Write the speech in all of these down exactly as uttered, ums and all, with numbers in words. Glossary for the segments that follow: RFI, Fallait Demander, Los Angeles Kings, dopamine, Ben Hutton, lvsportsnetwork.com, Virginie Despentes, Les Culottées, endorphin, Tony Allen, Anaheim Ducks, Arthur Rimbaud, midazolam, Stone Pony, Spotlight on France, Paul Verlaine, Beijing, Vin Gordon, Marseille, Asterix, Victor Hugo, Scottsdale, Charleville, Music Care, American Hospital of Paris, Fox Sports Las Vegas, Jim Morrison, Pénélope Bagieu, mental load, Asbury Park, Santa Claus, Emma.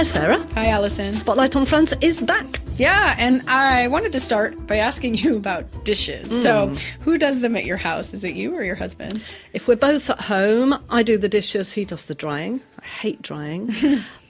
Hi, Sarah. Hi, Alison. Spotlight on France is back. Yeah, and I wanted to start by asking you about dishes. Mm. So who does them at your house? Is it you or your husband? If we're both at home, I do the dishes. He does the drying. I hate drying.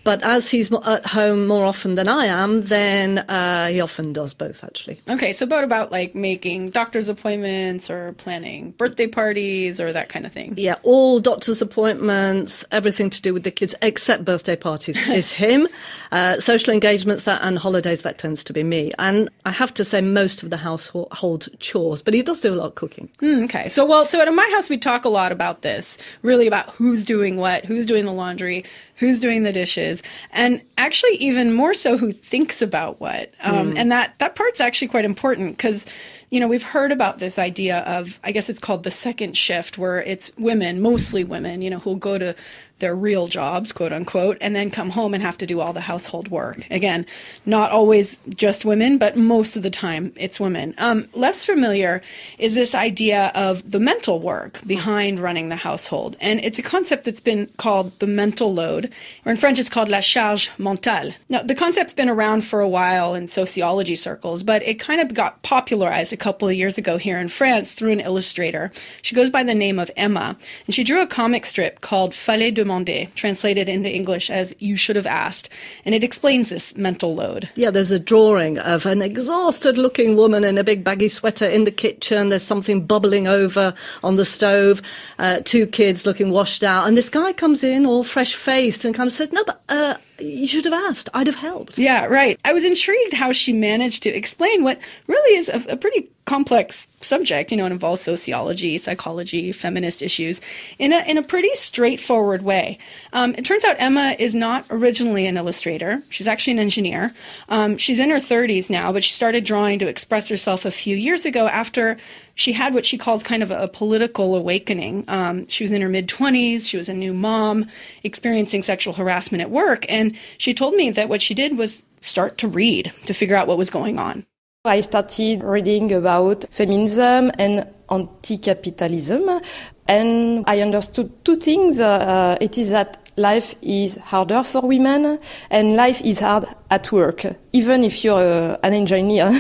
But as he's at home more often than I am, then uh, he often does both, actually. Okay, so about, about like making doctor's appointments or planning birthday parties or that kind of thing. Yeah, all doctor's appointments, everything to do with the kids except birthday parties is him. Uh, social engagements that and holidays, that tends to be me. And I have to say most of the household chores, but he does do a lot of cooking. Mm, okay, so well, so at my house we talk a lot about this, really about who's doing what, who's doing the laundry, who's doing the dishes, and actually even more so who thinks about what. Um, mm. And that, that part's actually quite important because, you know, we've heard about this idea of, I guess it's called the second shift, where it's women, mostly women, you know, who'll go to their real jobs, quote unquote, and then come home and have to do all the household work. Again, not always just women, but most of the time it's women. Um, less familiar is this idea of the mental work behind running the household. And it's a concept that's been called the mental load, or in French it's called la charge mentale. Now, the concept's been around for a while in sociology circles, but it kind of got popularized a couple of years ago here in France through an illustrator. She goes by the name of Emma, and she drew a comic strip called Fallait Demander, translated into English as "You Should Have Asked," and it explains this mental load. Yeah, there's a drawing of an exhausted-looking woman in a big baggy sweater in the kitchen. There's something bubbling over on the stove, uh, two kids looking washed out, and this guy comes in all fresh-faced and kind of says, no, but... Uh, you should have asked. I'd have helped. Yeah, right. I was intrigued how she managed to explain what really is a, a pretty complex subject, you know, it involves sociology, psychology, feminist issues, in a in a pretty straightforward way. Um, it turns out Emma is not originally an illustrator. She's actually an engineer. Um, she's in her thirties now, but she started drawing to express herself a few years ago after she had what she calls kind of a, a political awakening. Um, she was in her mid-twenties. She was a new mom, experiencing sexual harassment at work, and she told me that what she did was start to read to figure out what was going on. I started reading about feminism and anti-capitalism, and I understood two things. Uh, it is that life is harder for women, and life is hard at work, even if you're uh, an engineer.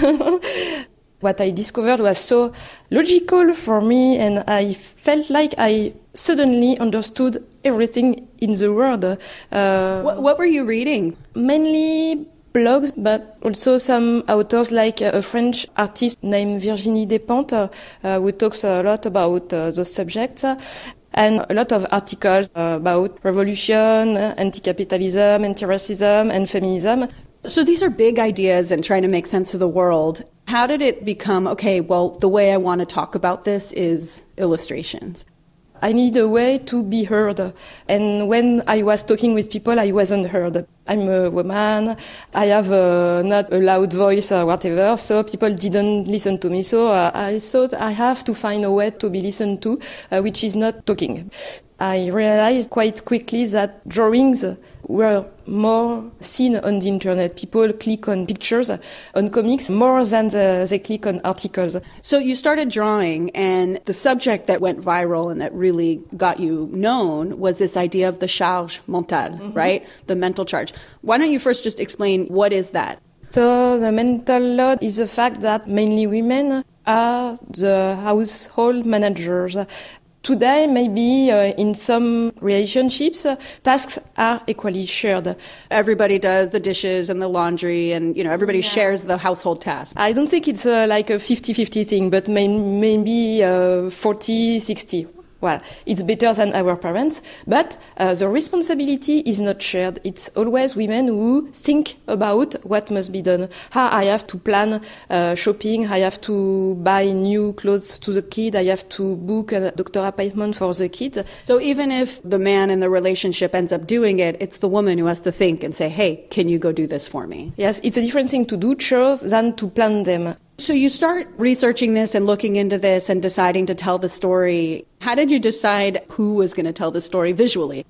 What I discovered was so logical for me, and I felt like I suddenly understood everything in the world. Uh, what, what were you reading? Mainly blogs, but also some authors like a French artist named Virginie Despentes, uh, who talks a lot about uh, those subjects, and a lot of articles about revolution, anti-capitalism, anti-racism, and feminism. So these are big ideas and trying to make sense of the world. How did it become, okay, well, the way I want to talk about this is illustrations? I need a way to be heard. And when I was talking with people, I wasn't heard. I'm a woman, I have a, not a loud voice or whatever, so people didn't listen to me. So uh, I thought I have to find a way to be listened to, uh, which is not talking. I realized quite quickly that drawings were more seen on the internet. People click on pictures, on comics, more than the, they click on articles. So you started drawing, and the subject that went viral and that really got you known was this idea of the charge mentale, mm-hmm. right? The mental charge. Why don't you first just explain what is that? So the mental load is the fact that mainly women are the household managers. Today, maybe uh, in some relationships, uh, tasks are equally shared. Everybody does the dishes and the laundry, and you know everybody yeah. shares the household tasks. I don't think it's uh, like a fifty-fifty thing, but may- maybe uh, forty-sixty. Well, it's better than our parents, but uh, the responsibility is not shared. It's always women who think about what must be done. How I have to plan uh, shopping, I have to buy new clothes to the kid, I have to book a doctor appointment for the kid. So even if the man in the relationship ends up doing it, it's the woman who has to think and say, hey, can you go do this for me? Yes, it's a different thing to do chores than to plan them. So you start researching this and looking into this and deciding to tell the story. How did you decide who was going to tell the story visually?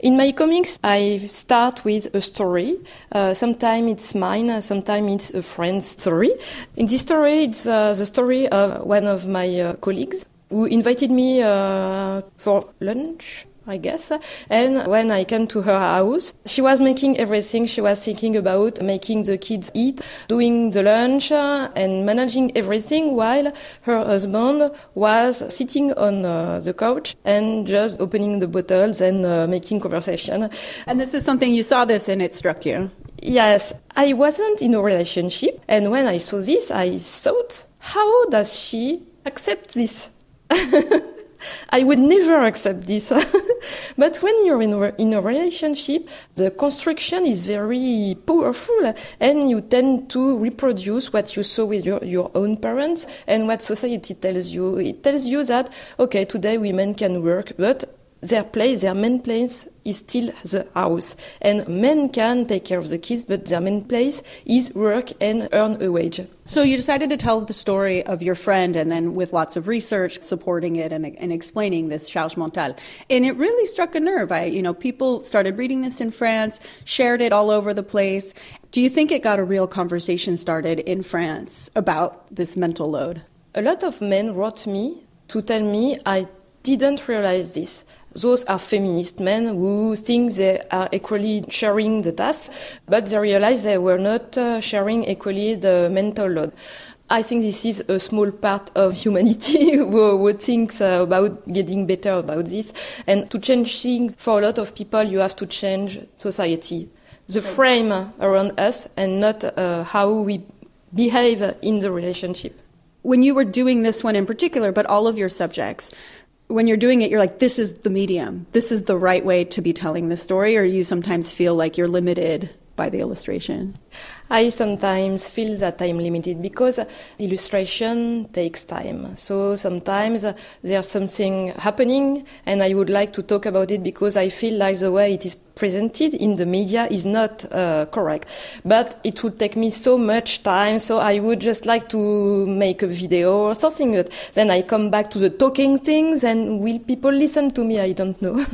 In my comics, I start with a story. Uh, sometimes it's mine, sometimes it's a friend's story. In this story, it's uh, the story of one of my uh, colleagues who invited me uh, for lunch I guess. And when I came to her house, she was making everything. She was thinking about making the kids eat, doing the lunch, uh, and managing everything while her husband was sitting on uh, the couch and just opening the bottles and uh, making conversation. And this is something, you saw this and it struck you? Yes. I wasn't in a relationship. And when I saw this, I thought, how does she accept this? I would never accept this. But when you're in, re- in a relationship, the construction is very powerful, and you tend to reproduce what you saw with your, your own parents and what society tells you. It tells you that, okay, today women can work, but their place, their main place is still the house. And men can take care of the kids, but their main place is work and earn a wage. So you decided to tell the story of your friend, and then with lots of research supporting it and, and explaining this charge mentale. And it really struck a nerve. I, you know, people started reading this in France, shared it all over the place. Do you think it got a real conversation started in France about this mental load? A lot of men wrote me to tell me I didn't realize this. Those are feminist men who think they are equally sharing the task, but they realize they were not uh, sharing equally the mental load. I think this is a small part of humanity who, who thinks uh, about getting better about this. And to change things for a lot of people, you have to change society, the frame around us, and not uh, how we behave in the relationship. When you were doing this one in particular, but all of your subjects, when you're doing it, you're like, this is the medium. This is the right way to be telling the story, or you sometimes feel like you're limited by the illustration? I sometimes feel that I'm limited because illustration takes time. So sometimes there's something happening and I would like to talk about it because I feel like the way it is presented in the media is not uh, correct. But it would take me so much time, so I would just like to make a video or something. But then I come back to the talking things, and will people listen to me? I don't know.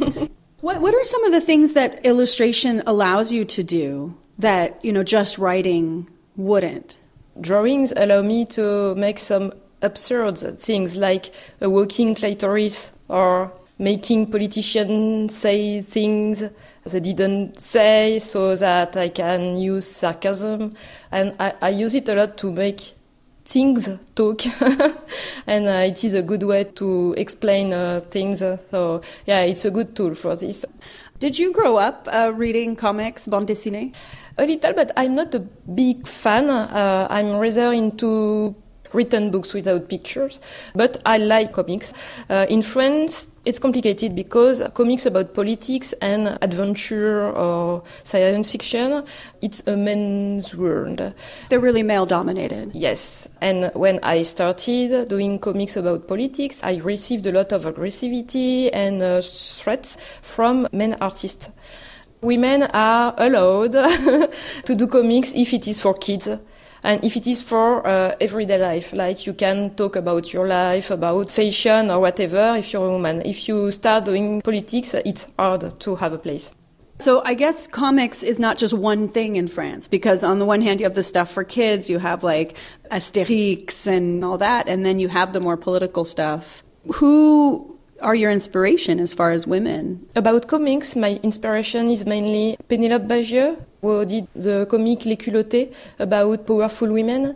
What what are some of the things that illustration allows you to do that, you know, just writing wouldn't? Drawings allow me to make some absurd things, like a walking clitoris, or making politicians say things they didn't say so that I can use sarcasm. And I, I use it a lot to make things talk, and uh, it is a good way to explain uh, things. So yeah, it's a good tool for this. Did you grow up uh, reading comics, bande dessinée? A little, but I'm not a big fan. Uh, I'm rather into written books without pictures, but I like comics. Uh, in France, it's complicated because comics about politics and adventure or science fiction, it's a men's world. They're really male-dominated. Yes. And when I started doing comics about politics, I received a lot of aggressivity and uh, threats from men artists. Women are allowed to do comics if it is for kids. And if it is for uh, everyday life, like you can talk about your life, about fashion or whatever, if you're a woman. If you start doing politics, it's hard to have a place. So I guess comics is not just one thing in France, because on the one hand, you have the stuff for kids, you have like Asterix and all that, and then you have the more political stuff. Who are your inspiration as far as women? About comics, my inspiration is mainly Pénélope Bagieu, who did the comic Les Culottées about powerful women.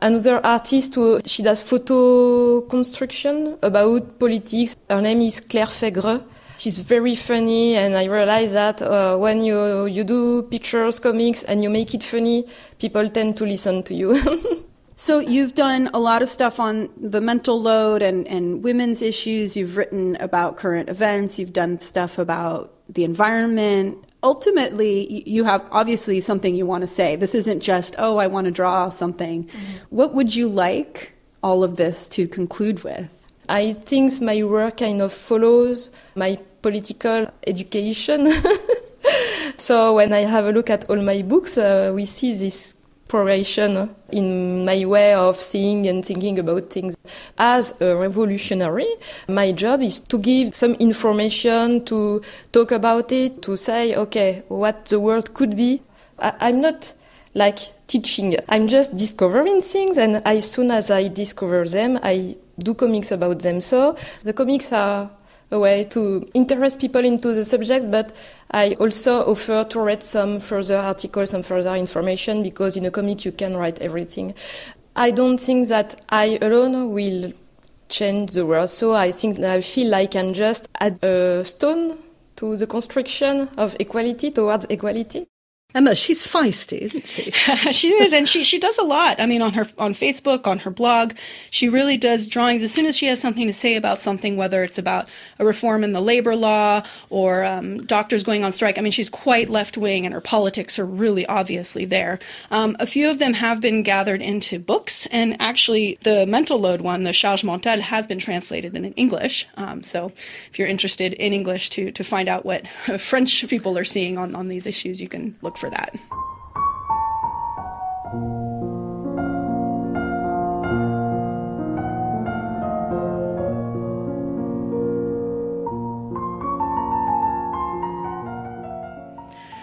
Another artist, who, she does photo construction about politics. Her name is Claire Fegre. She's very funny, and I realize that uh, when you, you do pictures, comics, and you make it funny, people tend to listen to you. So you've done a lot of stuff on the mental load and, and women's issues. You've written about current events. You've done stuff about the environment. Ultimately, you have obviously something you want to say. This isn't just, oh, I want to draw something. Mm-hmm. What would you like all of this to conclude with? I think my work kind of follows my political education. So when I have a look at all my books, uh, we see this exploration in my way of seeing and thinking about things. As a revolutionary, my job is to give some information, to talk about it, to say, okay, what the world could be. I- I'm not like teaching. I'm just discovering things, and as soon as I discover them, I do comics about them. So the comics are a way to interest people into the subject, but I also offer to read some further articles and further information, because in a comic you can write everything. I don't think that I alone will change the world, so I think that I feel I can just add a stone to the construction of equality, towards equality. Emma, she's feisty, isn't she? She is, and she, she does a lot. I mean, on her on Facebook, on her blog, she really does drawings. As soon as she has something to say about something, whether it's about a reform in the labor law or um, doctors going on strike, I mean, she's quite left-wing, and her politics are really obviously there. Um, a few of them have been gathered into books, and actually the mental load one, the charge mentale, has been translated in English. Um, so if you're interested in English to, to find out what French people are seeing on, on these issues, you can look for that.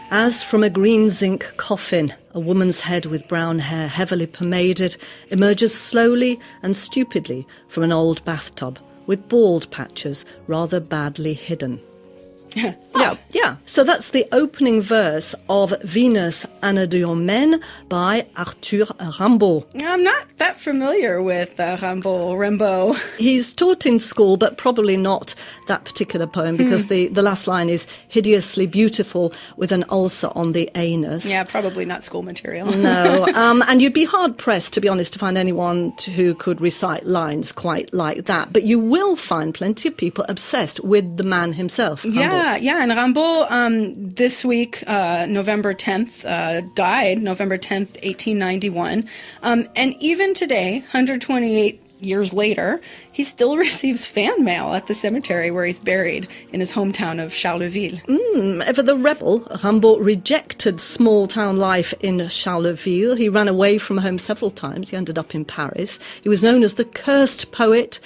As from a green zinc coffin, a woman's head with brown hair heavily pomaded emerges slowly and stupidly from an old bathtub with bald patches rather badly hidden. Yeah. Yeah, yeah. So that's the opening verse of Venus, Anadyomène by Arthur Rimbaud. I'm not that familiar with uh, Rimbaud, Rimbaud. He's taught in school, but probably not that particular poem, because mm. the, the last line is hideously beautiful with an ulcer on the anus. Yeah, probably not school material. No, um, and you'd be hard-pressed, to be honest, to find anyone who could recite lines quite like that. But you will find plenty of people obsessed with the man himself, Rimbaud. Yeah. Yeah, yeah, and Rimbaud um, this week, uh, November tenth, uh, died November tenth, eighteen ninety-one. Um, and even today, one hundred twenty-eight years later, he still receives fan mail at the cemetery where he's buried in his hometown of Charleville. Mm, ever the rebel, Rimbaud rejected small-town life in Charleville. He ran away from home several times. He ended up in Paris. He was known as the cursed poet.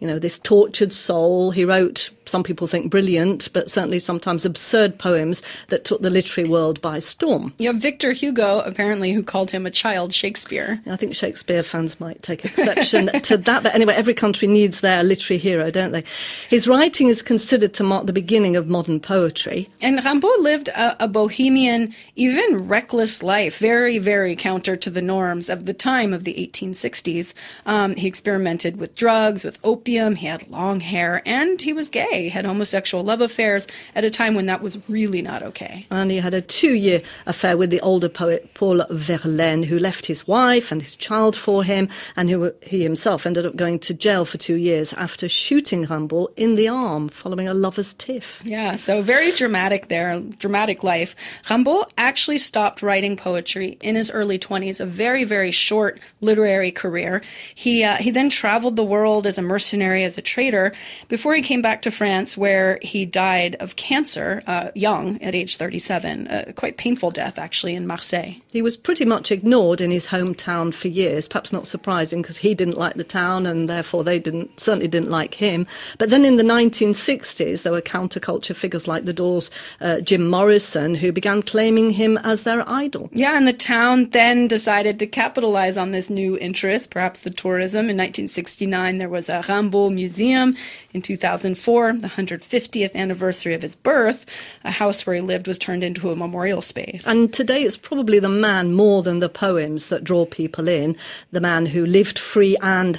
You know, this tortured soul. He wrote, some people think brilliant, but certainly sometimes absurd poems that took the literary world by storm. You have Victor Hugo, apparently, who called him a child Shakespeare. I think Shakespeare fans might take exception to that. But anyway, every country needs their literary hero, don't they? His writing is considered to mark the beginning of modern poetry. And Rimbaud lived a, a bohemian, even reckless life, very, very counter to the norms of the time of the eighteen sixties. Um, he experimented with drugs, with opium. He had long hair, and he was gay. He had homosexual love affairs at a time when that was really not okay. And he had a two-year affair with the older poet Paul Verlaine, who left his wife and his child for him, and who he himself ended up going to jail for two years after shooting Rimbaud in the arm following a lover's tiff. Yeah, so very dramatic there, dramatic life. Rimbaud actually stopped writing poetry in his early twenties, a very, very short literary career. He, uh, he then traveled the world as a mercenary, as a trader, before he came back to France, where he died of cancer uh, young at age thirty-seven, a quite painful death actually in Marseille. He was pretty much ignored in his hometown for years, perhaps not surprising, because he didn't like the town and therefore they didn't certainly didn't like him. But then in the nineteen sixties there were counterculture figures like the Doors, uh, Jim Morrison, who began claiming him as their idol. Yeah, and the town then decided to capitalize on this new interest, perhaps the tourism. In nineteen sixty-nine there was a Rimbaud Museum. In two thousand four, the one hundred fiftieth anniversary of his birth, a house where he lived was turned into a memorial space. And today it's probably the man more than the poems that draw people in, the man who lived free and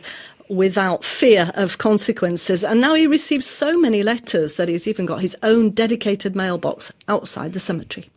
without fear of consequences. And now he receives so many letters that he's even got his own dedicated mailbox outside the cemetery.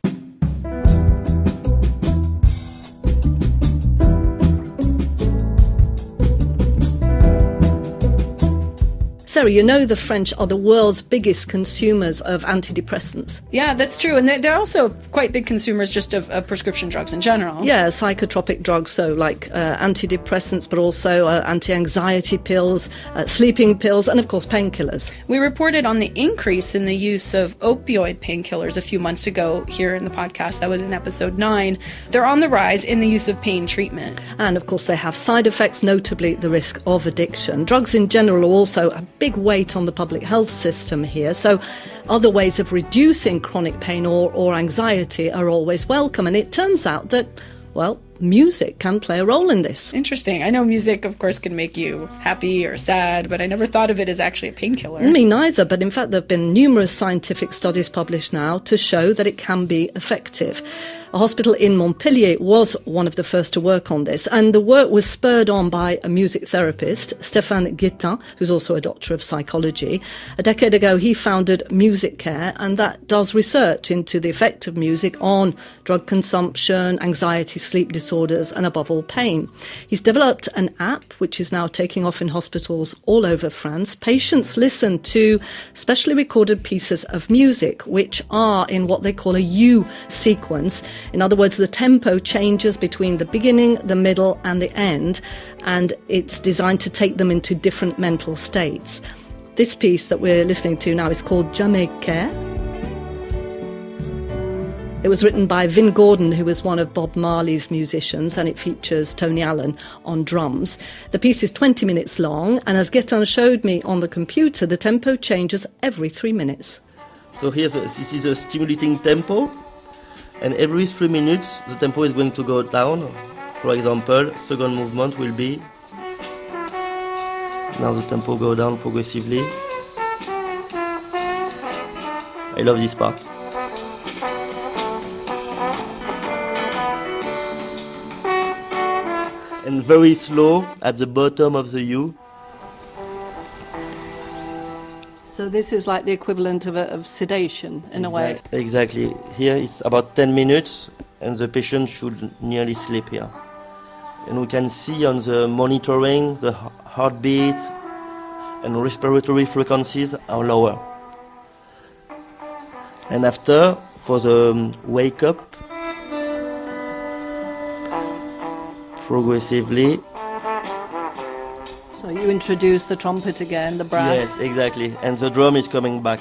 Sarah, you know the French are the world's biggest consumers of antidepressants. Yeah, that's true. And they're, they're also quite big consumers just of, of prescription drugs in general. Yeah, psychotropic drugs, so like uh, antidepressants, but also uh, anti-anxiety pills, uh, sleeping pills, and of course painkillers. We reported on the increase in the use of opioid painkillers a few months ago here in the podcast. That was in episode nine. They're on the rise in the use of pain treatment. And of course they have side effects, notably the risk of addiction. Drugs in general are also a big weight on the public health system here, so other ways of reducing chronic pain or, or anxiety are always welcome. And it turns out that, well, music can play a role in this. Interesting. I know music, of course, can make you happy or sad, but I never thought of it as actually a painkiller. Me neither, but in fact there have been numerous scientific studies published now to show that it can be effective. A hospital in Montpellier was one of the first to work on this, and the work was spurred on by a music therapist, Stéphane Guetin, who's also a doctor of psychology. A decade ago, he founded Music Care, and that does research into the effect of music on drug consumption, anxiety, sleep disorders, and above all, pain. He's developed an app, which is now taking off in hospitals all over France. Patients listen to specially recorded pieces of music, which are in what they call a U sequence. In other words, the tempo changes between the beginning, the middle and the end, and it's designed to take them into different mental states. This piece that we're listening to now is called Jamais Care. It was written by Vin Gordon, who was one of Bob Marley's musicians, and it features Tony Allen on drums. The piece is twenty minutes long, and as Guetin showed me on the computer, the tempo changes every three minutes. So here, this is a stimulating tempo. And every three minutes, the tempo is going to go down. For example, second movement will be... Now the tempo goes down progressively. I love this part. And very slow at the bottom of the U. So this is like the equivalent of, a, of sedation, in exactly. a way. Exactly. Here it's about ten minutes, and the patient should nearly sleep here. And we can see on the monitoring, the heartbeat and respiratory frequencies are lower. And after, for the wake up, progressively. So you introduce the trumpet again, the brass. Yes, exactly. And the drum is coming back.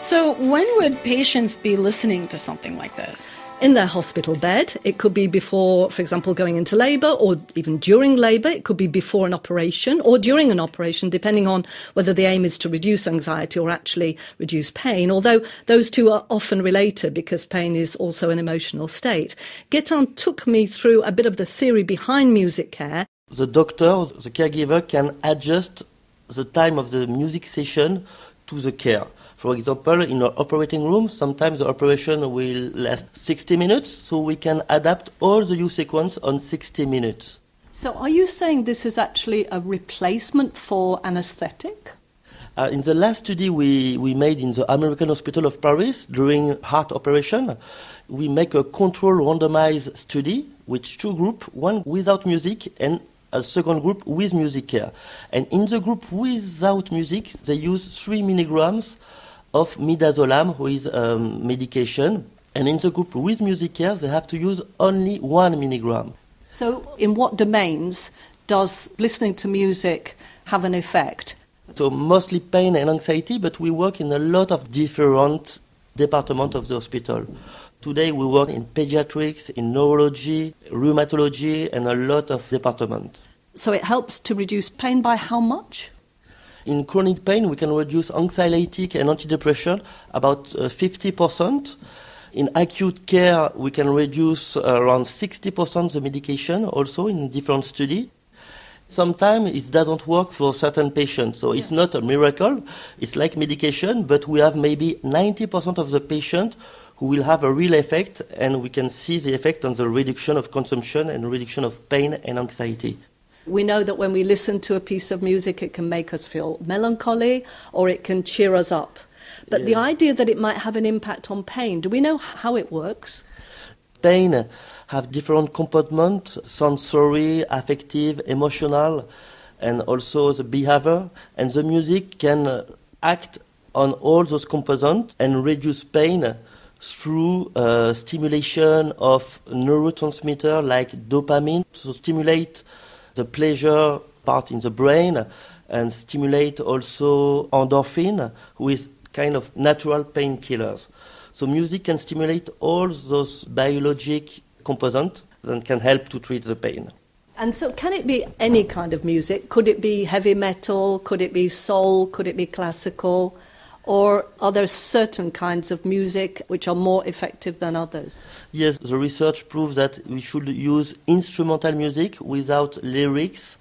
So when would patients be listening to something like this? In their hospital bed. It could be before, for example, going into labour, or even during labour. It could be before an operation or during an operation, depending on whether the aim is to reduce anxiety or actually reduce pain, although those two are often related because pain is also an emotional state. Guetin took me through a bit of the theory behind Music Care. The doctor, the caregiver, can adjust the time of the music session to the care. For example, in our operating room, sometimes the operation will last sixty minutes, so we can adapt all the U sequence on sixty minutes. So are you saying this is actually a replacement for anaesthetic? Uh, in the last study we, we made in the American Hospital of Paris during heart operation, we make a control randomized study with two groups, one without music and a second group with Music Care. And in the group without music, they use three milligrams of midazolam, which is a um, medication. And in the group with Music Care, they have to use only one milligram. So in what domains does listening to music have an effect? So mostly pain and anxiety, but we work in a lot of different departments of the hospital. Today we work in pediatrics, in neurology, rheumatology, and a lot of departments. So it helps to reduce pain by how much? In chronic pain, we can reduce anxiolytic and antidepressant about uh, fifty percent. In acute care, we can reduce uh, around sixty percent the medication also in different studies. Sometimes it doesn't work for certain patients, so it's yeah. not a miracle. It's like medication, but we have maybe ninety percent of the patients who will have a real effect, and we can see the effect on the reduction of consumption and reduction of pain and anxiety. We know that when we listen to a piece of music, it can make us feel melancholy or it can cheer us up. But yeah. the idea that it might have an impact on pain, do we know how it works? Pain have different components, sensory, affective, emotional, and also the behavior. And the music can act on all those components and reduce pain through uh, stimulation of neurotransmitter like dopamine to stimulate the pleasure part in the brain and stimulate also endorphin, with kind of natural painkillers. So music can stimulate all those biologic components that can help to treat the pain. And so can it be any kind of music? Could it be heavy metal? Could it be soul? Could it be classical? or are there certain kinds of music which are more effective than others? Yes, the research proves that we should use instrumental music without lyrics,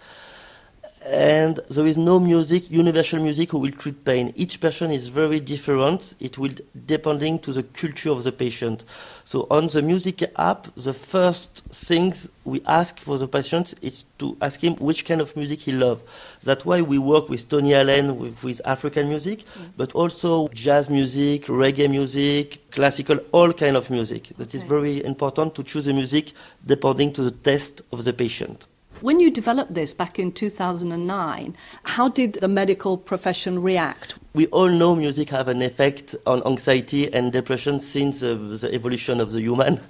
and there is no music, universal music, who will treat pain. Each person is very different. It will depending to the culture of the patient. So on the music app, the first things we ask for the patient is to ask him which kind of music he loves. That's why we work with Tony Allen, with, with African music, mm-hmm. but also jazz music, reggae music, classical, all kind of music. That okay. is very important to choose the music depending to the taste of the patient. When you developed this back in two thousand nine, how did the medical profession react? We all know music have an effect on anxiety and depression since uh, the evolution of the human.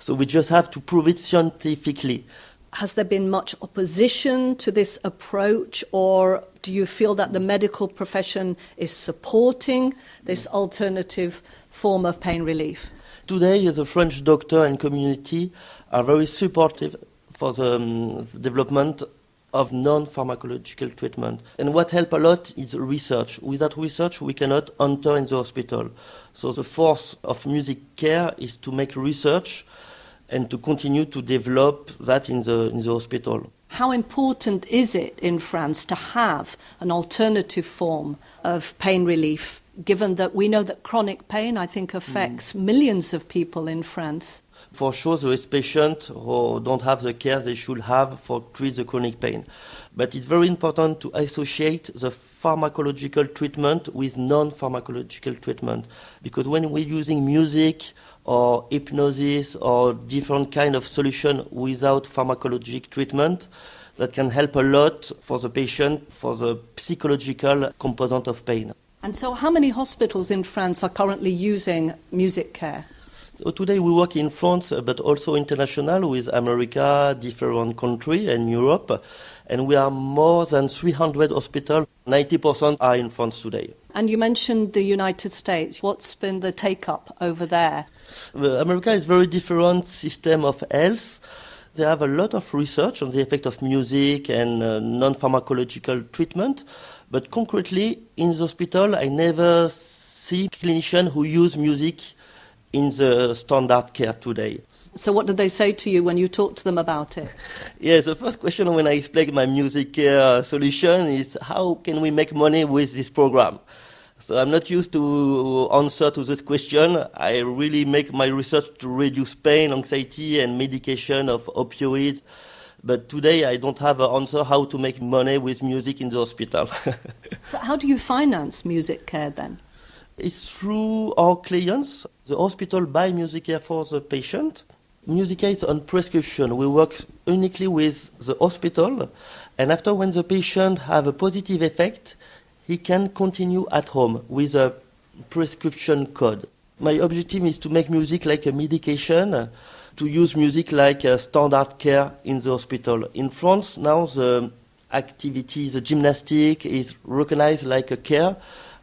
So we just have to prove it scientifically. Has there been much opposition to this approach, or do you feel that the medical profession is supporting this alternative form of pain relief? Today, the French doctor and community are very supportive for the, um, the development of non-pharmacological treatment. And what helps a lot is research. Without research, we cannot enter in the hospital. So the force of music care is to make research and to continue to develop that in the, in the hospital. How important is it in France to have an alternative form of pain relief, given that we know that chronic pain, I think, affects mm. millions of people in France? For sure, there is patients who don't have the care they should have for treat the chronic pain. But it's very important to associate the pharmacological treatment with non-pharmacological treatment. Because when we're using music or hypnosis or different kind of solution without pharmacologic treatment, that can help a lot for the patient, for the psychological component of pain. And so how many hospitals in France are currently using music care? So today we work in France, but also international with America, different countries, and Europe. And we are more than three hundred hospitals. ninety percent are in France today. And you mentioned the United States. What's been the take-up over there? America is a very different system of health. They have a lot of research on the effect of music and uh, non-pharmacological treatment. But concretely, in the hospital, I never see clinicians who use music in the standard care today. So what did they say to you when you talked to them about it? Yes, the first question when I explained my music care solution is, how can we make money with this program? So I'm not used to answer to this question. I really make my research to reduce pain, anxiety, and medication of opioids. But today I don't have an answer how to make money with music in the hospital. So how do you finance music care then? It's through our clients. The hospital buy music care for the patient. Music care is on prescription. We work uniquely with the hospital. And after, when the patient have a positive effect, he can continue at home with a prescription code. My objective is to make music like a medication, to use music like a standard care in the hospital. In France now, the activity, the gymnastic is recognized like a care.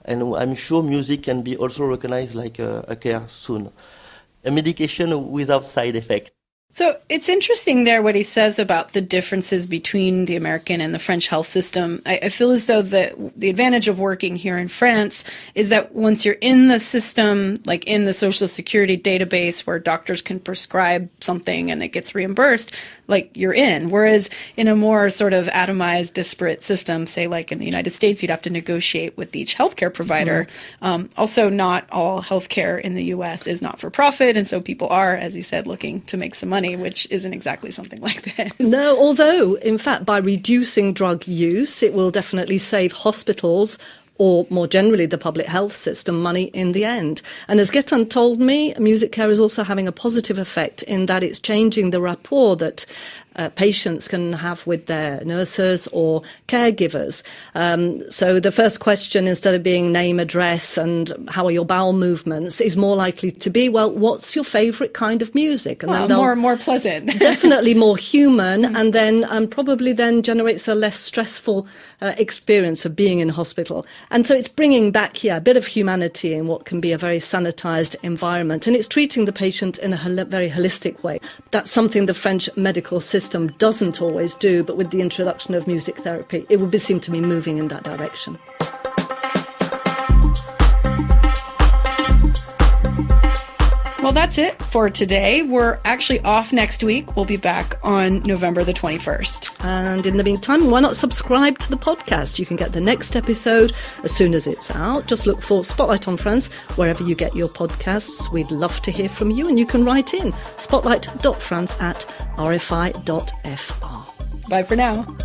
And I'm sure music can be also recognized like a, a care soon. A medication without side effects. So it's interesting there what he says about the differences between the American and the French health system. I, I feel as though the the advantage of working here in France is that once you're in the system, like in the Social Security database where doctors can prescribe something and it gets reimbursed, like you're in. Whereas in a more sort of atomized, disparate system, say like in the United States, you'd have to negotiate with each healthcare provider. Mm-hmm. Um, also, not all healthcare in the U S is not for profit. And so people are, as he said, looking to make some money, which isn't exactly something like this. No, although, in fact, by reducing drug use, it will definitely save hospitals, or more generally the public health system, money in the end. And as Guetin told me, music care is also having a positive effect in that it's changing the rapport that uh, patients can have with their nurses or caregivers. Um, so the first question, instead of being name, address, and how are your bowel movements, is more likely to be, well, what's your favourite kind of music? And well, then more more pleasant. Definitely more human, mm-hmm. and then um, probably then generates a less stressful uh, experience of being in hospital. And so it's bringing back here yeah, a bit of humanity in what can be a very sanitised environment. And it's treating the patient in a hol- very holistic way. That's something the French medical system doesn't always do, but with the introduction of music therapy, it would be, seem to me, moving in that direction. Well, that's it for today. We're actually off next week. We'll be back on November the twenty-first. And in the meantime, why not subscribe to the podcast? You can get the next episode as soon as it's out. Just look for Spotlight on France wherever you get your podcasts. We'd love to hear from you, and you can write in spotlight dot france at r f i dot f r. Bye for now.